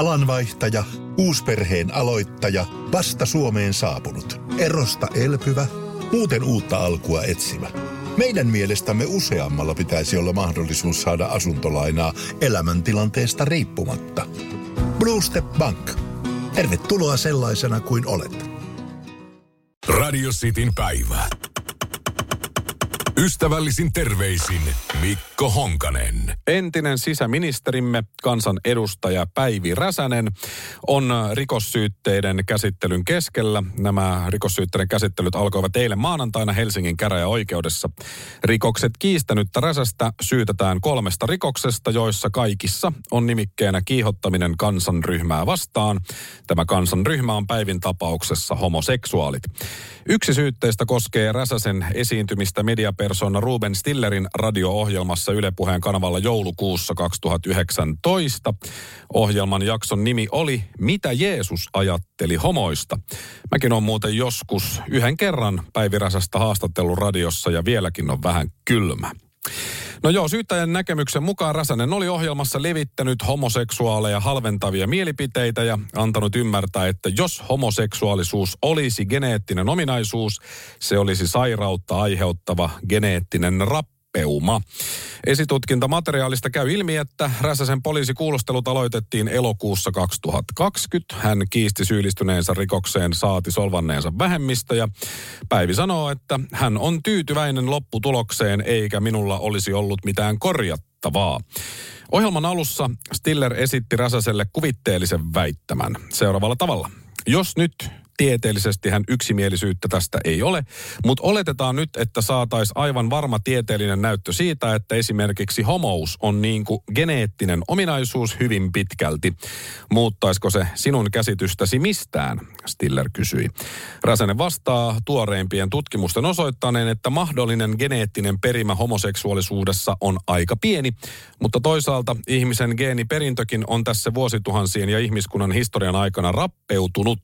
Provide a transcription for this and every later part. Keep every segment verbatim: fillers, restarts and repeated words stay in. alanvaihtaja, uusperheen aloittaja, vasta Suomeen saapunut, erosta elpyvä, muuten uutta alkua etsimä. Meidän mielestämme useammalla pitäisi olla mahdollisuus saada asuntolainaa elämäntilanteesta riippumatta. Bluestep Bank. Tervetuloa sellaisena kuin olet. Radio Cityn päivä. Ystävällisin terveisin Mikko Honkanen. Entinen sisäministerimme, kansanedustaja Päivi Räsänen on rikossyytteiden käsittelyn keskellä. Nämä rikossyytteiden käsittelyt alkoivat eilen maanantaina Helsingin käräjäoikeudessa. Rikokset kiistänyttä Räsästä syytetään kolmesta rikoksesta, joissa kaikissa on nimikkeenä kiihottaminen kansanryhmää vastaan. Tämä kansanryhmä on Päivin tapauksessa homoseksuaalit. Yksi syytteistä koskee Räsäsen esiintymistä mediaperusteella. Persona Ruben Stillerin radio-ohjelmassa Yle Puheen kanavalla joulukuussa kaksituhattayhdeksäntoista. Ohjelman jakson nimi oli Mitä Jeesus ajatteli homoista. Mäkin on muuten joskus yhden kerran Päivi Räsästä haastattelun radiossa ja vieläkin on vähän kylmä. No joo, syyttäjän näkemyksen mukaan Räsänen oli ohjelmassa levittänyt homoseksuaaleja halventavia mielipiteitä ja antanut ymmärtää, että jos homoseksuaalisuus olisi geneettinen ominaisuus, se olisi sairautta aiheuttava geneettinen rappeuma. Esitutkintamateriaalista käy ilmi, että Räsäsen poliisikuulustelut aloitettiin elokuussa kaksituhattakaksikymmentä. Hän kiisti syyllistyneensä rikokseen saati solvanneensa vähemmistöjä. Päivi sanoo, että hän on tyytyväinen lopputulokseen eikä minulla olisi ollut mitään korjattavaa. Ohjelman alussa Stiller esitti Räsäselle kuvitteellisen väittämän seuraavalla tavalla. Jos nyt... Tieteellisesti hän yksimielisyyttä tästä ei ole, mutta oletetaan nyt, että saataisiin aivan varma tieteellinen näyttö siitä, että esimerkiksi homous on niin kuin geneettinen ominaisuus hyvin pitkälti. Muuttaisiko se sinun käsitystäsi mistään, Stiller kysyi. Räsänen vastaa tuoreimpien tutkimusten osoittaneen, että mahdollinen geneettinen perimä homoseksuaalisuudessa on aika pieni, mutta toisaalta ihmisen geeniperintökin on tässä vuosituhansien ja ihmiskunnan historian aikana rappeutunut,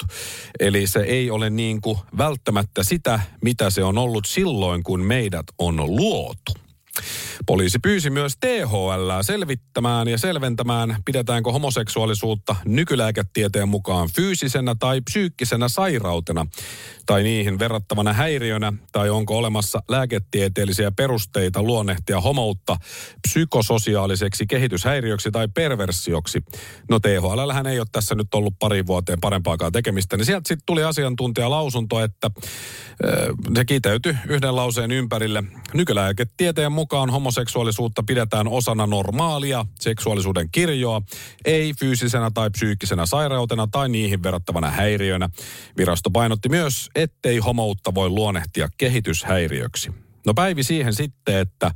eli se ei ole niin kuin välttämättä sitä, mitä se on ollut silloin, kun meidät on luotu. Poliisi pyysi myös T H L:ää selvittämään ja selventämään, pidetäänkö homoseksuaalisuutta nykylääketieteen mukaan fyysisenä tai psyykkisenä sairautena tai niihin verrattavana häiriönä, tai onko olemassa lääketieteellisiä perusteita luonnehtia homoutta psykososiaaliseksi kehityshäiriöksi tai perversioksi. No T H L:llähän ei ole tässä nyt ollut pari vuoteen parempaakaan tekemistä, niin sieltä sitten tuli asiantuntijalausunto, että öö, se kiteytyi yhden lauseen ympärille. Nykylääketieteen mukaan mukaan homoseksuaalisuutta pidetään osana normaalia seksuaalisuuden kirjoa, ei fyysisenä tai psyykkisenä sairautena tai niihin verrattavana häiriönä. Virasto painotti myös, ettei homoutta voi luonnehtia kehityshäiriöksi. No Päivi siihen sitten, että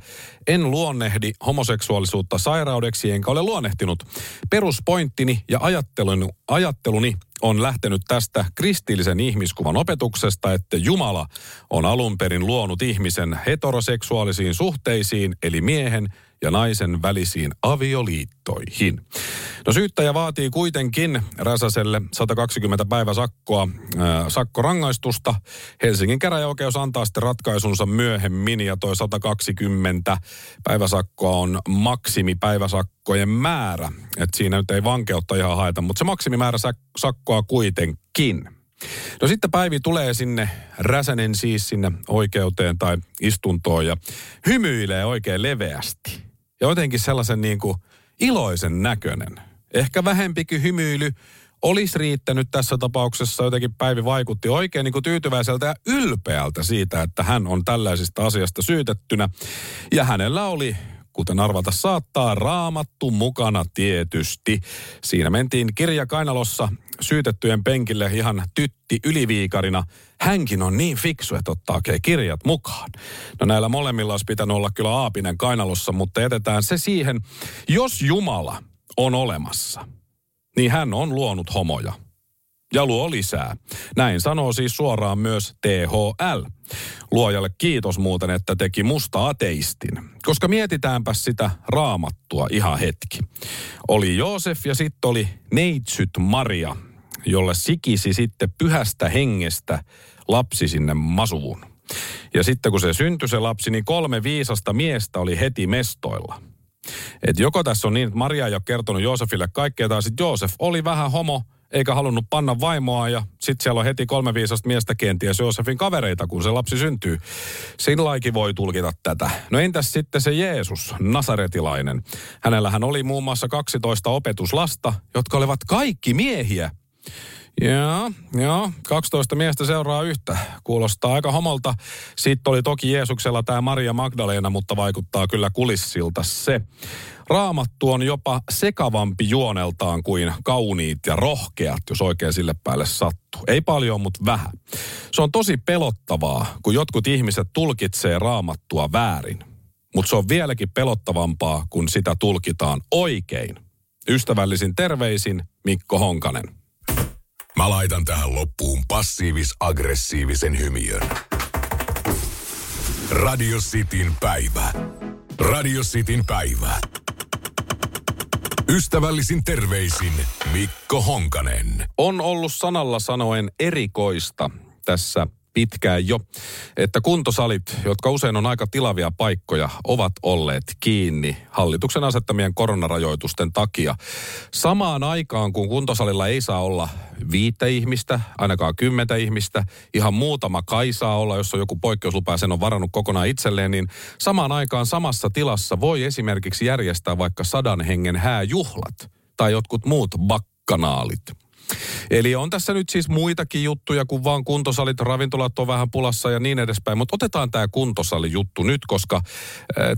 en luonnehdi homoseksuaalisuutta sairaudeksi, enkä ole luonnehtinut. Peruspointtini ja ajatteluni, ajatteluni on lähtenyt tästä kristillisen ihmiskuvan opetuksesta, että Jumala on alun perin luonut ihmisen heteroseksuaalisiin suhteisiin, eli miehen ja naisen välisiin avioliittoihin. No syyttäjä vaatii kuitenkin Räsäselle sata kaksikymmentä päivää sakkoa, äh, sakkorangaistusta. Helsingin käräjäoikeus antaa sitten ratkaisunsa myöhemmin ja toi sata kaksikymmentä päivää sakkoa on maksimipäiväsakkojen määrä. Et siinä nyt ei vankeutta ihan haeta, mutta se maksimimäärä sakkoa kuitenkin. No sitten Päivi tulee sinne, Räsänen siis sinne oikeuteen tai istuntoon ja hymyilee oikein leveästi. Ja jotenkin sellaisen niin kuin iloisen näköinen. Ehkä vähempikin hymyily olisi riittänyt tässä tapauksessa. Jotenkin Päivi vaikutti oikein niin kuin tyytyväiseltä ja ylpeältä siitä, että hän on tällaisista asiasta syytettynä. Ja hänellä oli... Kuten arvata saattaa, raamattu mukana tietysti. Siinä mentiin kirja kainalossa syytettyjen penkille ihan tytti yliviikarina. Hänkin on niin fiksu, että ottaa oikein kirjat mukaan. No näillä molemmilla olisi pitänyt olla kyllä aapinen kainalossa, mutta jätetään se siihen. Jos Jumala on olemassa, niin hän on luonut homoja. Ja luo lisää. Näin sanoo siis suoraan myös T H L. Luojalle kiitos muuten, että teki musta ateistin. Koska mietitäänpä sitä raamattua ihan hetki. Oli Joosef ja sitten oli neitsyt Maria, jolla sikisi sitten pyhästä hengestä lapsi sinne masuun. Ja sitten kun se syntyi se lapsi, niin kolme viisasta miestä oli heti mestoilla. Et joko tässä on niin, että Maria ei ole kertonut Joosefille kaikkea, tai sitten Joosef oli vähän homo, eikä halunnut panna vaimoa, ja sitten siellä on heti kolme viisasta miestä kenties Joosefin kavereita, kun se lapsi syntyy. Silläkin voi tulkita tätä. No entäs sitten se Jeesus, nasaretilainen? Hänellähän oli muun muassa kaksitoista opetuslasta, jotka olivat kaikki miehiä. Joo, joo, kaksitoista miestä seuraa yhtä. Kuulostaa aika homolta. Sitten oli toki Jeesuksella tämä Maria Magdalena, mutta vaikuttaa kyllä kulissilta se. Raamattu on jopa sekavampi juoneltaan kuin kauniit ja rohkeat, jos oikein sille päälle sattuu. Ei paljon, mutta vähän. Se on tosi pelottavaa, kun jotkut ihmiset tulkitsee Raamattua väärin. Mutta se on vieläkin pelottavampaa, kun sitä tulkitaan oikein. Ystävällisin terveisin Mikko Honkanen. Mä laitan tähän loppuun passiivis-aggressiivisen hymiön. Radio Cityn päivä. Radio Cityn päivä. Ystävällisin terveisin Mikko Honkanen. On ollut sanalla sanoen erikoista tässä pitkään jo, että kuntosalit, jotka usein on aika tilavia paikkoja, ovat olleet kiinni hallituksen asettamien koronarajoitusten takia. Samaan aikaan, kun kuntosalilla ei saa olla viittä ihmistä, ainakaan kymmentä ihmistä, ihan muutama kai saa olla, jos on joku poikkeuslupa ja sen on varannut kokonaan itselleen, niin samaan aikaan samassa tilassa voi esimerkiksi järjestää vaikka sadan hengen hääjuhlat tai jotkut muut bakkanaalit. Eli on tässä nyt siis muitakin juttuja kuin vaan kuntosalit, ravintolat on vähän pulassa ja niin edespäin. Mutta otetaan tämä kuntosalijuttu nyt, koska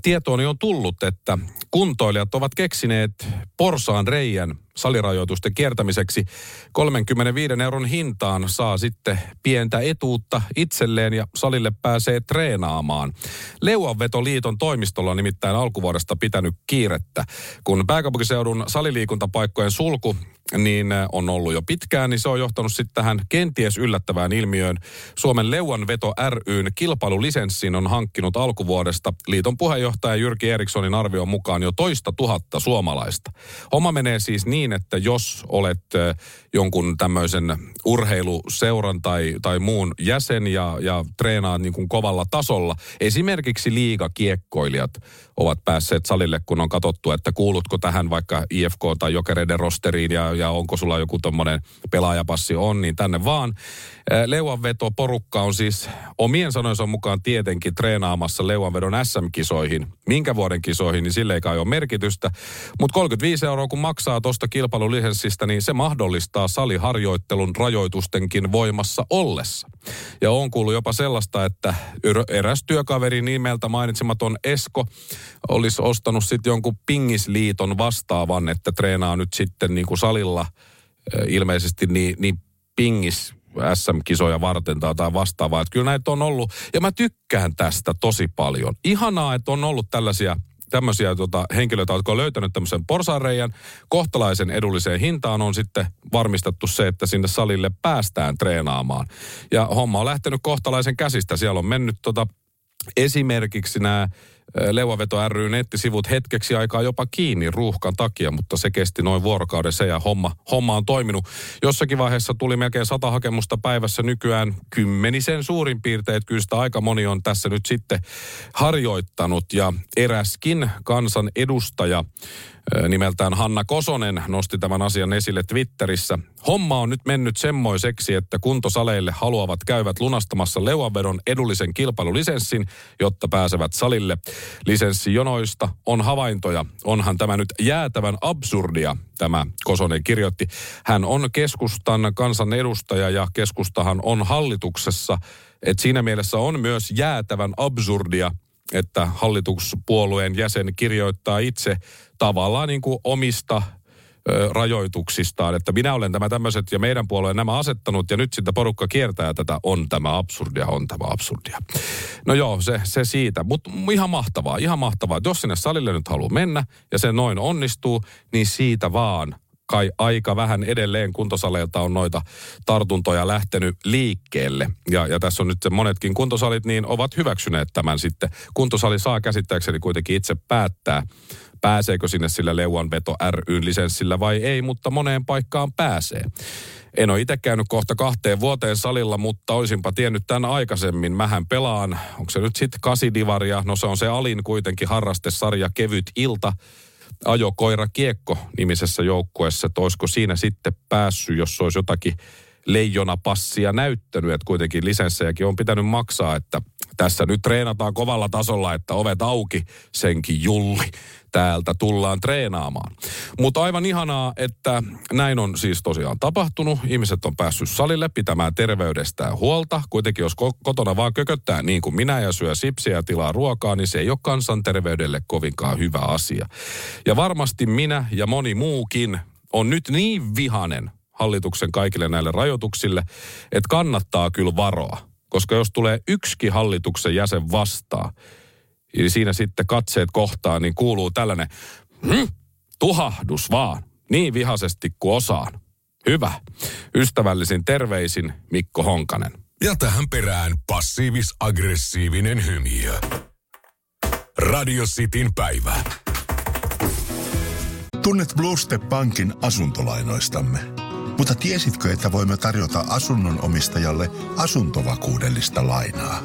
tietooni on tullut, että kuntoilijat ovat keksineet porsaan reijän salirajoitusten kiertämiseksi. kolmekymmentäviisi euron hintaan saa sitten pientä etuutta itselleen ja salille pääsee treenaamaan. Leuanvetoliiton toimistolla on nimittäin alkuvuodesta pitänyt kiirettä. Kun pääkaupunkiseudun saliliikuntapaikkojen sulku niin on ollut jo pitkään, niin se on johtanut sitten tähän kenties yllättävään ilmiöön. Suomen Leuanveto ry:n kilpailulisenssiin on hankkinut alkuvuodesta liiton puheenjohtaja Jyrki Erikssonin arvion mukaan jo toista tuhatta suomalaista. Homma menee siis niin, Niin, että jos olet jonkun tämmöisen urheiluseuran tai, tai muun jäsen ja, ja treenaat niin kuin kovalla tasolla, esimerkiksi liigakiekkoilijat ovat päässeet salille, kun on katsottu, että kuulutko tähän vaikka I F K tai Jokereiden rosteriin ja, ja onko sulla joku tommoinen pelaajapassi on, niin tänne vaan. Leuanvetoporukka on siis omien sanojensa mukaan tietenkin treenaamassa leuanvedon S M-kisoihin. Minkä vuoden kisoihin, niin sille ei kai ole merkitystä. Mutta kolmekymmentäviisi euroa kun maksaa tuosta kilpailulisenssistä, niin se mahdollistaa saliharjoittelun rajoitustenkin voimassa ollessa. Ja on kuullut jopa sellaista, että eräs työkaveri nimeltä mainitsematon Esko olisi ostanut sitten jonkun pingisliiton vastaavan, että treenaa nyt sitten niin kuin salilla ilmeisesti niin, niin pingis S M-kisoja varten tai jotain vastaavaa. Että kyllä näitä on ollut, ja mä tykkään tästä tosi paljon. Ihanaa, että on ollut tällaisia tämmöisiä tota, henkilöitä, jotka on löytänyt tämmöisen porsaanreiän. Kohtalaisen edulliseen hintaan on sitten varmistettu se, että sinne salille päästään treenaamaan. Ja homma on lähtenyt kohtalaisen käsistä. Siellä on mennyt tota, esimerkiksi nämä Leuanveto ry:n nettisivut hetkeksi aikaa jopa kiinni ruuhkan takia, mutta se kesti noin vuorokaudessa ja homma, homma on toiminut. Jossakin vaiheessa tuli melkein sata hakemusta päivässä, nykyään kymmenisen suurin piirtein. Kyllä sitä aika moni on tässä nyt sitten harjoittanut, ja eräskin kansan edustaja nimeltään Hanna Kosonen nosti tämän asian esille Twitterissä. Homma on nyt mennyt semmoiseksi, että kuntosaleille haluavat käyvät lunastamassa leuanvedon edullisen kilpailulisenssin, jotta pääsevät salille. Lisenssijonoista on havaintoja. Onhan tämä nyt jäätävän absurdia, tämä Kosonen kirjoitti. Hän on keskustan kansanedustaja ja keskustahan on hallituksessa. Et siinä mielessä on myös jäätävän absurdia, että hallituspuolueen jäsen kirjoittaa itse tavallaan niin kuin omista ö, rajoituksistaan, että minä olen tämä tämmöiset ja meidän puolueen nämä asettanut ja nyt sitä porukka kiertää tätä, on tämä absurdia, on tämä absurdia. No joo, se, se siitä, mutta ihan mahtavaa, ihan mahtavaa, että jos sinne salille nyt haluaa mennä ja se noin onnistuu, niin siitä vaan kai aika vähän edelleen kuntosaleilta on noita tartuntoja lähtenyt liikkeelle. Ja, ja tässä on nyt monetkin kuntosalit, niin ovat hyväksyneet tämän sitten. Kuntosali saa käsittääkseni kuitenkin itse päättää, pääseekö sinne sillä Leuanveto ry:n lisenssillä vai ei, mutta moneen paikkaan pääsee. En ole itse käynyt kohta kahteen vuoteen salilla, mutta olisinpa tiennyt tämän aikaisemmin. Mähän pelaan, onko se nyt sitten kasidivaria, no se on se alin kuitenkin harrastesarja kevyt ilta. Ajokoirakiekko nimisessä joukkueessa, että olisiko siinä sitten päässyt, jos olisi jotakin leijonapassia näyttänyt, että kuitenkin lisenssejäkin on pitänyt maksaa, että tässä nyt treenataan kovalla tasolla, että ovet auki, senkin julli, täältä tullaan treenaamaan. Mutta aivan ihanaa, että näin on siis tosiaan tapahtunut, ihmiset on päässyt salille pitämään terveydestään huolta, kuitenkin jos kotona vaan kököttää niin kuin minä ja syö sipsiä ja tilaa ruokaa, niin se ei ole kansanterveydelle kovinkaan hyvä asia. Ja varmasti minä ja moni muukin on nyt niin vihanen hallituksen kaikille näille rajoituksille, että kannattaa kyllä varoa. Koska jos tulee yksikin hallituksen jäsen vastaan, niin siinä sitten katseet kohtaan, niin kuuluu tällainen hm, tuhahdus vaan, niin vihaisesti kuin osaan. Hyvä. Ystävällisin terveisin Mikko Honkanen. Ja tähän perään passiivis-aggressiivinen hymiö. Radio Cityn päivä. Tunnet Bluestep Bankin asuntolainoistamme. Mutta tiesitkö, että voimme tarjota asunnon omistajalle asuntovakuudellista lainaa?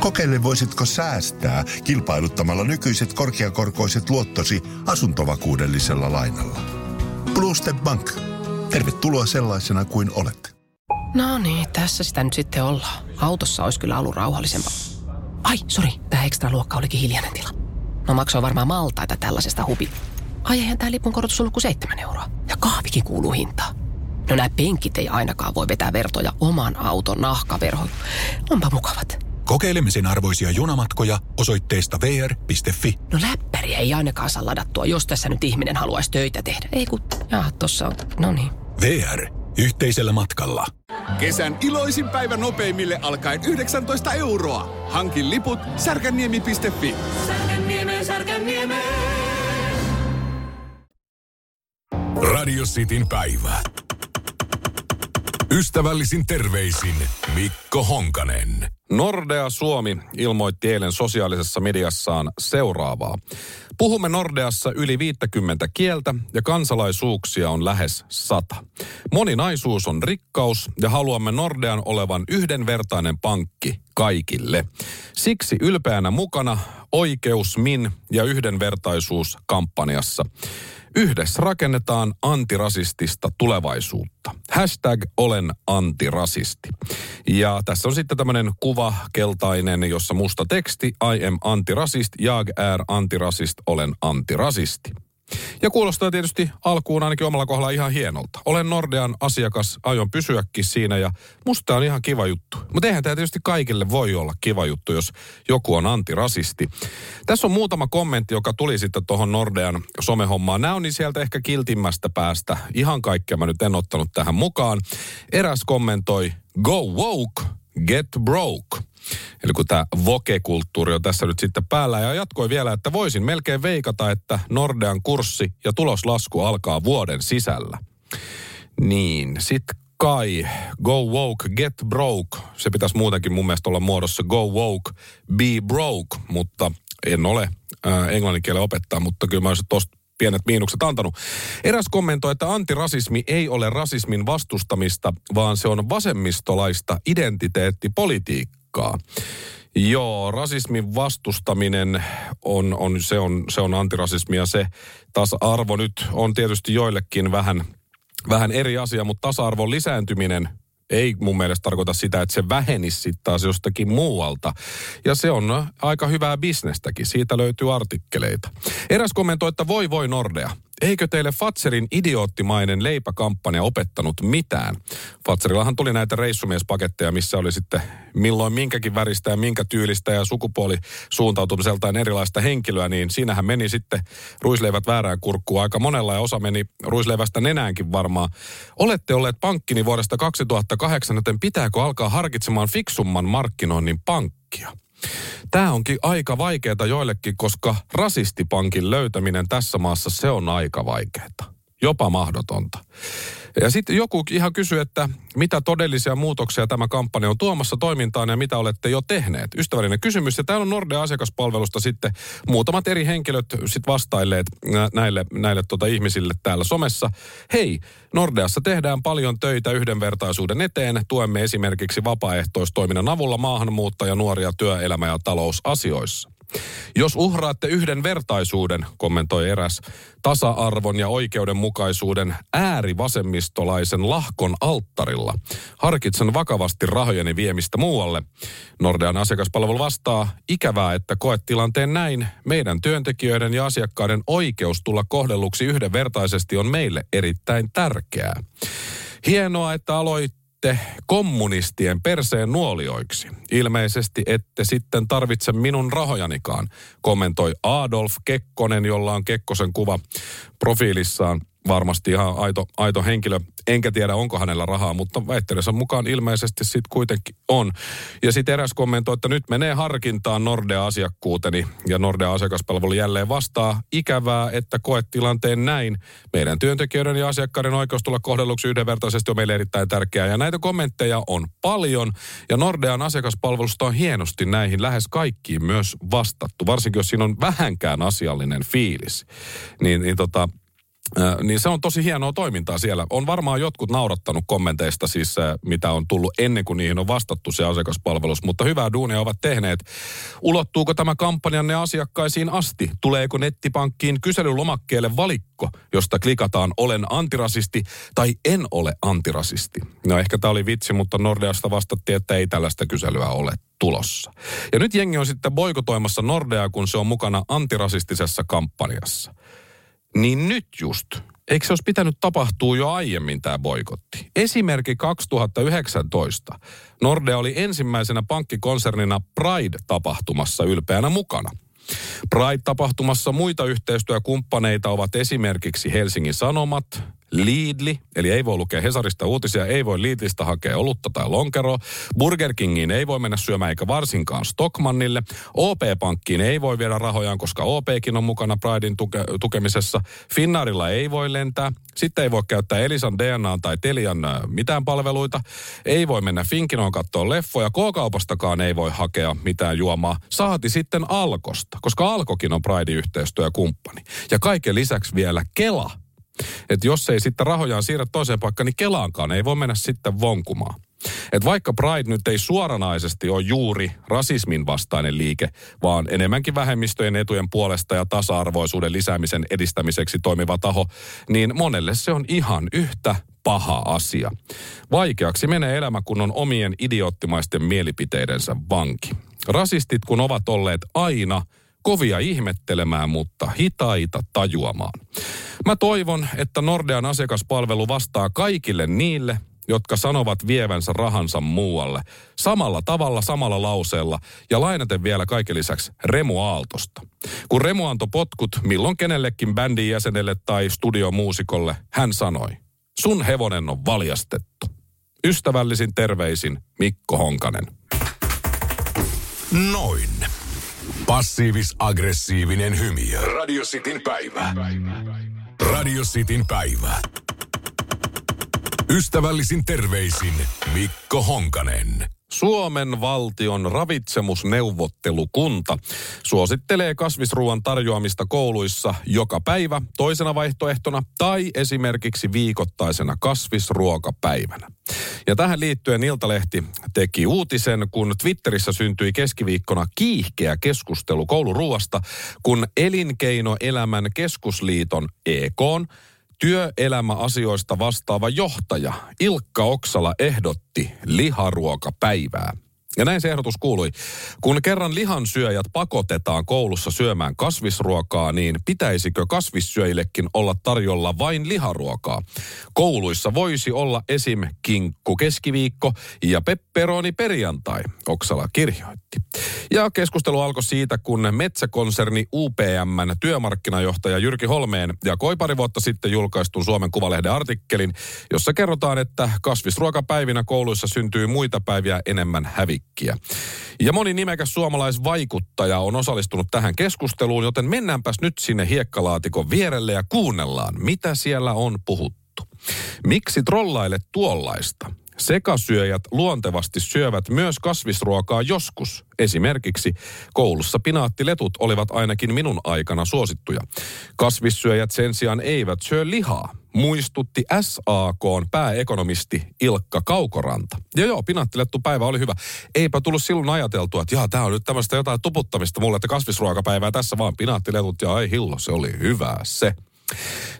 Kokeile, voisitko säästää kilpailuttamalla nykyiset korkeakorkoiset luottosi asuntovakuudellisella lainalla. Bluestep Bank. Tervetuloa sellaisena kuin olet. No niin, tässä sitä nyt sitten ollaan. Autossa olisi kyllä ollut rauhallisempaa. Ai, sori, tämä ekstraluokka olikin hiljainen tila. No maksoi varmaan maltaita tällaisesta hubi. Ai, eihän tämä lipun korotus ollut kuin seitsemän euroa. Ja kahvikin kuuluu hintaan. No nämä penkit ei ainakaan voi vetää vertoja oman auton nahkaverhoon. Onpa mukavat. Kokeilemisen arvoisia junamatkoja osoitteesta v r piste f i. No läppäriä ei ainakaan saa ladattua, jos tässä nyt ihminen haluaisi töitä tehdä. Ei kun, jaa, tossa on, no niin. V R. Yhteisellä matkalla. Kesän iloisin päivän nopeimille alkaen yhdeksäntoista euroa. Hankin liput särkänniemi piste f i. Särkänniemi, Särkänniemi. Radio Cityn päivä. Ystävällisin terveisin Mikko Honkanen. Nordea Suomi ilmoitti eilen sosiaalisessa mediassaan seuraavaa. Puhumme Nordeassa yli viisikymmentä kieltä ja kansalaisuuksia on lähes sata. Moninaisuus on rikkaus ja haluamme Nordean olevan yhdenvertainen pankki kaikille. Siksi ylpeänä mukana Oikeus Min ja yhdenvertaisuus kampanjassa. Yhdessä rakennetaan antirasistista tulevaisuutta. Hashtag olen antirasisti. Ja tässä on sitten tämmöinen kuva keltainen, jossa musta teksti. I am antirasist, jag är antirasist, olen antirasisti. Ja kuulostaa tietysti alkuun ainakin omalla kohdalla ihan hienolta. Olen Nordean asiakas, aion pysyäkin siinä ja musta on ihan kiva juttu. Mutta eihän tämä tietysti kaikille voi olla kiva juttu, jos joku on antirasisti. Tässä on muutama kommentti, joka tuli sitten tuohon Nordean somehommaan. Nämä on niin sieltä ehkä kiltimmästä päästä. Ihan kaikkea mä nyt en ottanut tähän mukaan. Eräs kommentoi, go woke, get broke. Eli kun tämä woke-kulttuuri on tässä nyt sitten päällä ja jatkoi vielä, että voisin melkein veikata, että Nordean kurssi ja tuloslasku alkaa vuoden sisällä. Niin, sit kai go woke, get broke. Se pitäisi muutenkin mun mielestä olla muodossa go woke, be broke, mutta en ole äh, englannin kielen opettaa, mutta kyllä mä olisin tosta pienet miinukset antanut. Eräs kommentoi, että antirasismi ei ole rasismin vastustamista, vaan se on vasemmistolaista identiteettipolitiikkaa. Joo, rasismin vastustaminen on, on, se on, se on antirasismia. Se tasa-arvo nyt on tietysti joillekin vähän, vähän eri asia, mutta tasa-arvon lisääntyminen ei mun mielestä tarkoita sitä, että se vähenisi sitten taas jostakin muualta. Ja se on aika hyvää bisnestäkin. Siitä löytyy artikkeleita. Eräs kommentoi, että voi voi Nordea. Eikö teille Fatserin idioottimainen leipäkampanja opettanut mitään? Fatserillahan tuli näitä reissumiespaketteja, missä oli sitten milloin minkäkin väristä ja minkä tyylistä ja sukupuolisuuntautumiseltaan erilaista henkilöä, niin siinähän meni sitten ruisleivät väärään kurkkuun aika monella ja osa meni ruisleivästä nenäänkin varmaan. Olette olleet pankkini vuodesta kaksituhattakahdeksan, joten pitääkö alkaa harkitsemaan fiksumman markkinoinnin pankkia? Tämä onkin aika vaikeaa joillekin, koska rasistipankin löytäminen tässä maassa, se on aika vaikeaa. jopa mahdotonta. Ja sitten joku ihan kysyi, että mitä todellisia muutoksia tämä kampanja on tuomassa toimintaan ja mitä olette jo tehneet. Ystävällinen kysymys. Ja täällä on Nordea asiakaspalvelusta sitten muutamat eri henkilöt sitten vastailleet näille, näille tota ihmisille täällä somessa. Hei, Nordeassa tehdään paljon töitä yhdenvertaisuuden eteen. Tuemme esimerkiksi vapaaehtoistoiminnan avulla maahanmuuttaja, nuoria, työelämä- ja talousasioissa. Jos uhraatte yhdenvertaisuuden, kommentoi eräs, tasa-arvon ja oikeudenmukaisuuden äärivasemmistolaisen lahkon alttarilla, harkitsen vakavasti rahojeni viemistä muualle. Nordean asiakaspalvelu vastaa, ikävää, että koet tilanteen näin. Meidän työntekijöiden ja asiakkaiden oikeus tulla kohdelluksi yhdenvertaisesti on meille erittäin tärkeää. Hienoa, että aloit. Kommunistien perseen nuolioiksi. Ilmeisesti ette sitten tarvitse minun rahojanikaan, kommentoi Adolf Kekkonen, jolla on Kekkosen kuva profiilissaan. Varmasti ihan aito, aito henkilö. Enkä tiedä, onko hänellä rahaa, mutta väitteensä mukaan ilmeisesti sitten kuitenkin on. Ja sitten eräs kommentoi, että nyt menee harkintaan Nordea-asiakkuuteni. Ja Nordea-asiakaspalvelu jälleen vastaa, ikävää, että koet tilanteen näin. Meidän työntekijöiden ja asiakkaiden oikeus tulla kohdelluksi yhdenvertaisesti on meille erittäin tärkeää. Ja näitä kommentteja on paljon. Ja Nordean asiakaspalvelusta on hienosti näihin lähes kaikkiin myös vastattu. Varsinkin, jos siinä on vähänkään asiallinen fiilis. Niin, niin tota... Äh, niin se on tosi hienoa toimintaa siellä. On varmaan jotkut naurattanut kommenteista siis, äh, mitä on tullut ennen kuin niihin on vastattu se asiakaspalvelus, mutta hyvää duunia ovat tehneet. Ulottuuko tämä kampanjanne asiakkaisiin asti? Tuleeko nettipankkiin kyselylomakkeelle valikko, josta klikataan olen antirasisti tai en ole antirasisti? No ehkä tämä oli vitsi, mutta Nordeasta vastattiin, että ei tällaista kyselyä ole tulossa. Ja nyt jengi on sitten boikotoimassa Nordeaa, kun se on mukana antirasistisessa kampanjassa. Niin nyt just, eikö se olisi pitänyt tapahtua jo aiemmin tämä boikotti? Esimerkki kaksituhattayhdeksäntoista. Nordea oli ensimmäisenä pankkikonsernina Pride-tapahtumassa ylpeänä mukana. Pride-tapahtumassa muita yhteistyökumppaneita ovat esimerkiksi Helsingin Sanomat, Lidli, eli ei voi lukea Hesarista uutisia, ei voi Lidlistä hakea olutta tai lonkeroa. Burger Kingiin ei voi mennä syömään eikä varsinkaan Stockmannille. O P-pankkiin ei voi viedä rahojaan, koska O P:kin on mukana Pridein tuke- tukemisessa. Finnairilla ei voi lentää. Sitten ei voi käyttää Elisan, D N A tai Telian mitään palveluita. Ei voi mennä Finkinoon katsoa leffoja. K-kaupastakaan ei voi hakea mitään juomaa. Saati sitten Alkosta, koska Alkokin on Pridein yhteistyökumppani. Ja kaiken lisäksi vielä Kela. Että jos ei sitten rahojaan siirrä toiseen paikkaan, niin Kelaankaan ei voi mennä sitten vonkumaan. Et vaikka Pride nyt ei suoranaisesti ole juuri rasismin vastainen liike, vaan enemmänkin vähemmistöjen etujen puolesta ja tasa-arvoisuuden lisäämisen edistämiseksi toimiva taho, niin monelle se on ihan yhtä paha asia. Vaikeaksi menee elämä, kun on omien idioottimaisten mielipiteidensä vanki. Rasistit kun ovat olleet aina kovia ihmettelemään, mutta hitaita tajuamaan. Mä toivon, että Nordean asiakaspalvelu vastaa kaikille niille, jotka sanovat vievänsä rahansa muualle. Samalla tavalla, samalla lauseella ja lainaten vielä kaiken lisäksi Remu Aaltosta. Kun Remu antoi potkut milloin kenellekin bändin jäsenelle tai studiomuusikolle, hän sanoi, sun hevonen on valjastettu. Ystävällisin terveisin Mikko Honkanen. Noin. Passiivis-aggressiivinen hymiö. Radio Cityn päivä. Radio Cityn päivä. Ystävällisin terveisin Mikko Honkanen. Suomen valtion ravitsemusneuvottelukunta suosittelee kasvisruuan tarjoamista kouluissa joka päivä toisena vaihtoehtona tai esimerkiksi viikoittaisena kasvisruokapäivänä. Ja tähän liittyen Iltalehti teki uutisen, kun Twitterissä syntyi keskiviikkona kiihkeä keskustelu kouluruuasta, kun Elinkeinoelämän keskusliiton E K:n työelämäasioista vastaava johtaja Ilkka Oksala ehdotti liharuokapäivää. Ja näin se ehdotus kuului. Kun kerran lihansyöjät pakotetaan koulussa syömään kasvisruokaa, niin pitäisikö kasvissyöjillekin olla tarjolla vain liharuokaa? Kouluissa voisi olla esim. Kinkku keskiviikko ja pepperoni perjantai, Oksala kirjoitti. Ja keskustelu alkoi siitä, kun metsäkonserni U P M:n työmarkkinajohtaja Jyrki Holmeen jakoi pari vuotta sitten julkaistun Suomen Kuvalehden artikkelin, jossa kerrotaan, että kasvisruokapäivinä kouluissa syntyy muita päiviä enemmän hävikkiä. merkkiä. Ja moni nimekäs suomalaisvaikuttaja on osallistunut tähän keskusteluun, joten mennäänpäs nyt sinne hiekkalaatikon vierelle ja kuunnellaan, mitä siellä on puhuttu. Miksi trollaile tuollaista? Sekasyöjät luontevasti syövät myös kasvisruokaa joskus. Esimerkiksi koulussa pinaattiletut olivat ainakin minun aikana suosittuja. Kasvissyöjät sen sijaan eivät syö lihaa, muistutti S A K:n pääekonomisti Ilkka Kaukoranta. Ja joo, pinaattilettupäivä oli hyvä. Eipä tullut silloin ajateltua, että jaa, tää on nyt tämmöistä jotain tuputtamista mulle, että kasvisruokapäivää tässä vaan pinaattiletut ja ai hillo, se oli hyvä se.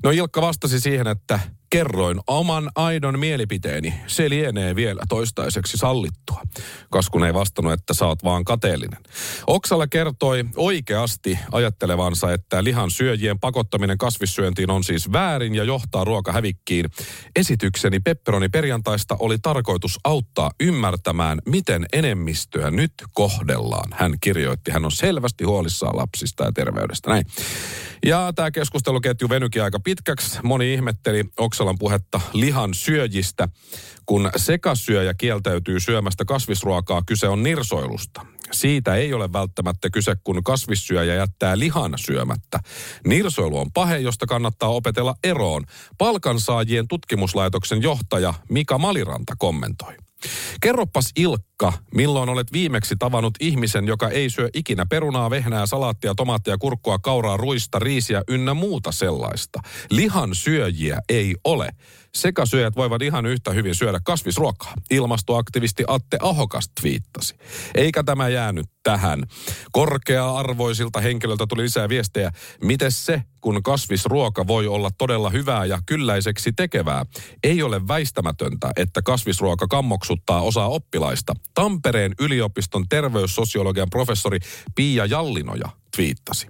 No Ilkka vastasi siihen, että kerroin oman aidon mielipiteeni. Se lienee vielä toistaiseksi sallittua. Kaskun ei vastannut, että sä oot vaan kateellinen. Oksala kertoi oikeasti ajattelevansa, että lihan syöjien pakottaminen kasvissyöntiin on siis väärin ja johtaa ruokahävikkiin. Esitykseni pepperoni perjantaista oli tarkoitus auttaa ymmärtämään, miten enemmistöä nyt kohdellaan. Hän kirjoitti, hän on selvästi huolissaan lapsista ja terveydestä. Näin. Ja tämä keskusteluketju venyikin aika pitkäksi. Moni ihmetteli Oksalan puhetta lihan syöjistä, kun sekasyöjä kieltäytyy syömästä kasvisruokaa, kyse on nirsoilusta. Siitä ei ole välttämättä kyse, kun kasvissyöjä jättää lihan syömättä. Nirsoilu on pahe, josta kannattaa opetella eroon. Palkansaajien tutkimuslaitoksen johtaja Mika Maliranta kommentoi. Kerropas Ilkka, milloin olet viimeksi tavannut ihmisen, joka ei syö ikinä perunaa, vehnää, salaattia, tomaattia, kurkkua, kauraa, ruista, riisiä ynnä muuta sellaista. Lihan syöjiä ei ole. Sekasyöjät voivat ihan yhtä hyvin syödä kasvisruokaa, ilmastoaktivisti Atte Ahokas twiittasi. Eikä tämä jäänyt tähän. Korkea-arvoisilta henkilöltä tuli lisää viestejä. Mites se, kun kasvisruoka voi olla todella hyvää ja kylläiseksi tekevää? Ei ole väistämätöntä, että kasvisruoka kammoksuttaa osaa oppilaista. Tampereen yliopiston terveyssosiologian professori Pia Jallinoja twiittasi.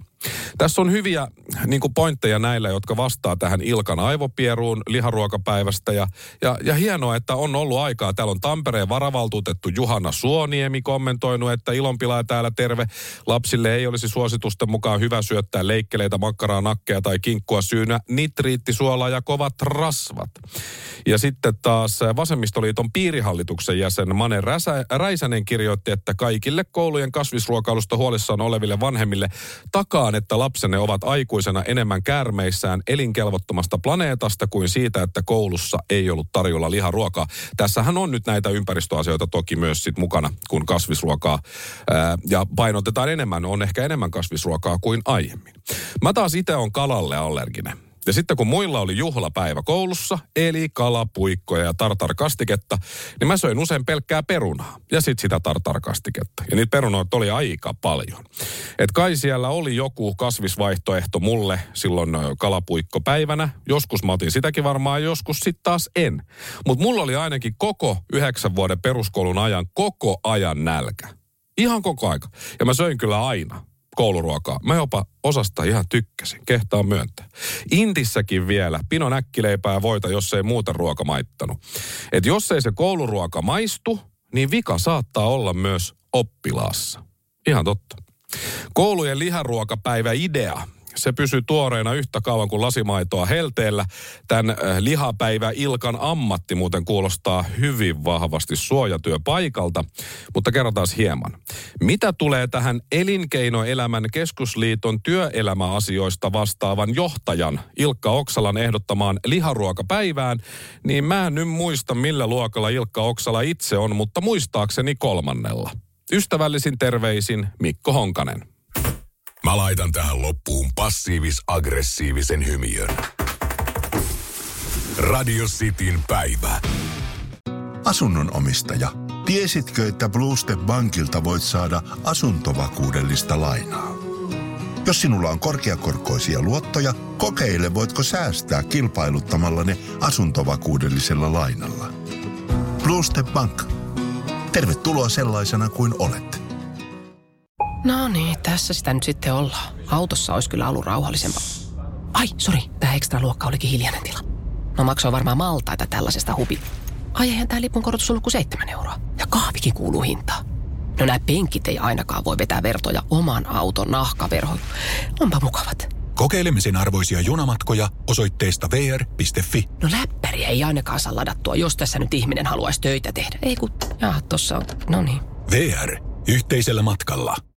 Tässä on hyviä niin kuin pointteja näillä, jotka vastaa tähän Ilkan aivopieruun liharuokapäivästä. Ja, ja, ja hienoa, että on ollut aikaa. Täällä on Tampereen varavaltuutettu Juhana Suoniemi kommentoinut, että ilonpilaa täällä terve. Lapsille ei olisi suositusten mukaan hyvä syöttää leikkeleitä, makkaraa, nakkeja tai kinkkua syynä nitriittisuolaa ja kovat rasvat. Ja sitten taas Vasemmistoliiton piirihallituksen jäsen Mane Räisänen kirjoitti, että kaikille koulujen kasvisruokailusta huolissaan oleville vanhemmille takaa, että lapsenne ovat aikuisena enemmän käärmeissään elinkelvottomasta planeetasta kuin siitä, että koulussa ei ollut tarjolla liharuokaa. Tässähän on nyt näitä ympäristöasioita toki myös sit mukana, kun kasvisruokaa ää, ja painotetaan enemmän, on ehkä enemmän kasvisruokaa kuin aiemmin. Mä taas itse on kalalle allerginen. Ja sitten kun muilla oli juhlapäivä koulussa, eli kalapuikkoja ja tartarkastiketta, niin mä söin usein pelkkää perunaa ja sitten sitä tartarkastiketta. Ja niitä perunoita oli aika paljon. Et kai siellä oli joku kasvisvaihtoehto mulle silloin kalapuikkopäivänä. Joskus mä otin sitäkin varmaan, joskus sitten taas en. Mutta mulla oli ainakin koko yhdeksän vuoden peruskoulun ajan, koko ajan nälkä. Ihan koko aika. Ja mä söin kyllä aina kouluruokaa. Mä jopa osasta ihan tykkäsin, kehtaan myöntää. Intissäkin vielä, pinon äkkileipää ja voita, jos ei muuta ruoka maittanut. Et jos ei se kouluruoka maistu, niin vika saattaa olla myös oppilaassa. Ihan totta. Koulujen liharuokapäiväidea. Se pysyy tuoreena yhtä kauan kuin lasimaitoa helteellä. Tämän lihapäivä Ilkan ammatti muuten kuulostaa hyvin vahvasti suojatyöpaikalta, mutta kerrotaan hieman. Mitä tulee tähän Elinkeinoelämän keskusliiton työelämäasioista vastaavan johtajan Ilkka Oksalan ehdottamaan liharuokapäivään, niin mä en nyt muista millä luokalla Ilkka Oksala itse on, mutta muistaakseni kolmannella. Ystävällisin terveisin Mikko Honkanen. Mä laitan tähän loppuun passiivis-aggressiivisen hymiön. Radio Cityn päivä. Asunnon omistaja, tiesitkö, että Bluestep Bankilta voit saada asuntovakuudellista lainaa? Jos sinulla on korkeakorkoisia luottoja, kokeile, voitko säästää kilpailuttamalla ne asuntovakuudellisella lainalla. Bluestep Bank. Tervetuloa sellaisena kuin olet. No niin, tässä sitä nyt sitten ollaan. Autossa olisi kyllä ollut rauhallisempaa. Ai, sori, tämä ekstra luokka olikin hiljainen tila. No maksoi varmaan maltaita tällaisesta hubi. Ai, eihän tämä lipun korotus ollut kuin seitsemän euroa. Ja kahvikin kuuluu hintaan. No nämä penkit ei ainakaan voi vetää vertoja oman auton nahkaverhoon. Onpa mukavat. Kokeilemisen arvoisia junamatkoja osoitteesta v r piste f i. No läppäriä ei ainakaan saa ladattua, jos tässä nyt ihminen haluaisi töitä tehdä. Ei kun, jaa, tossa on, no niin. V R. Yhteisellä matkalla.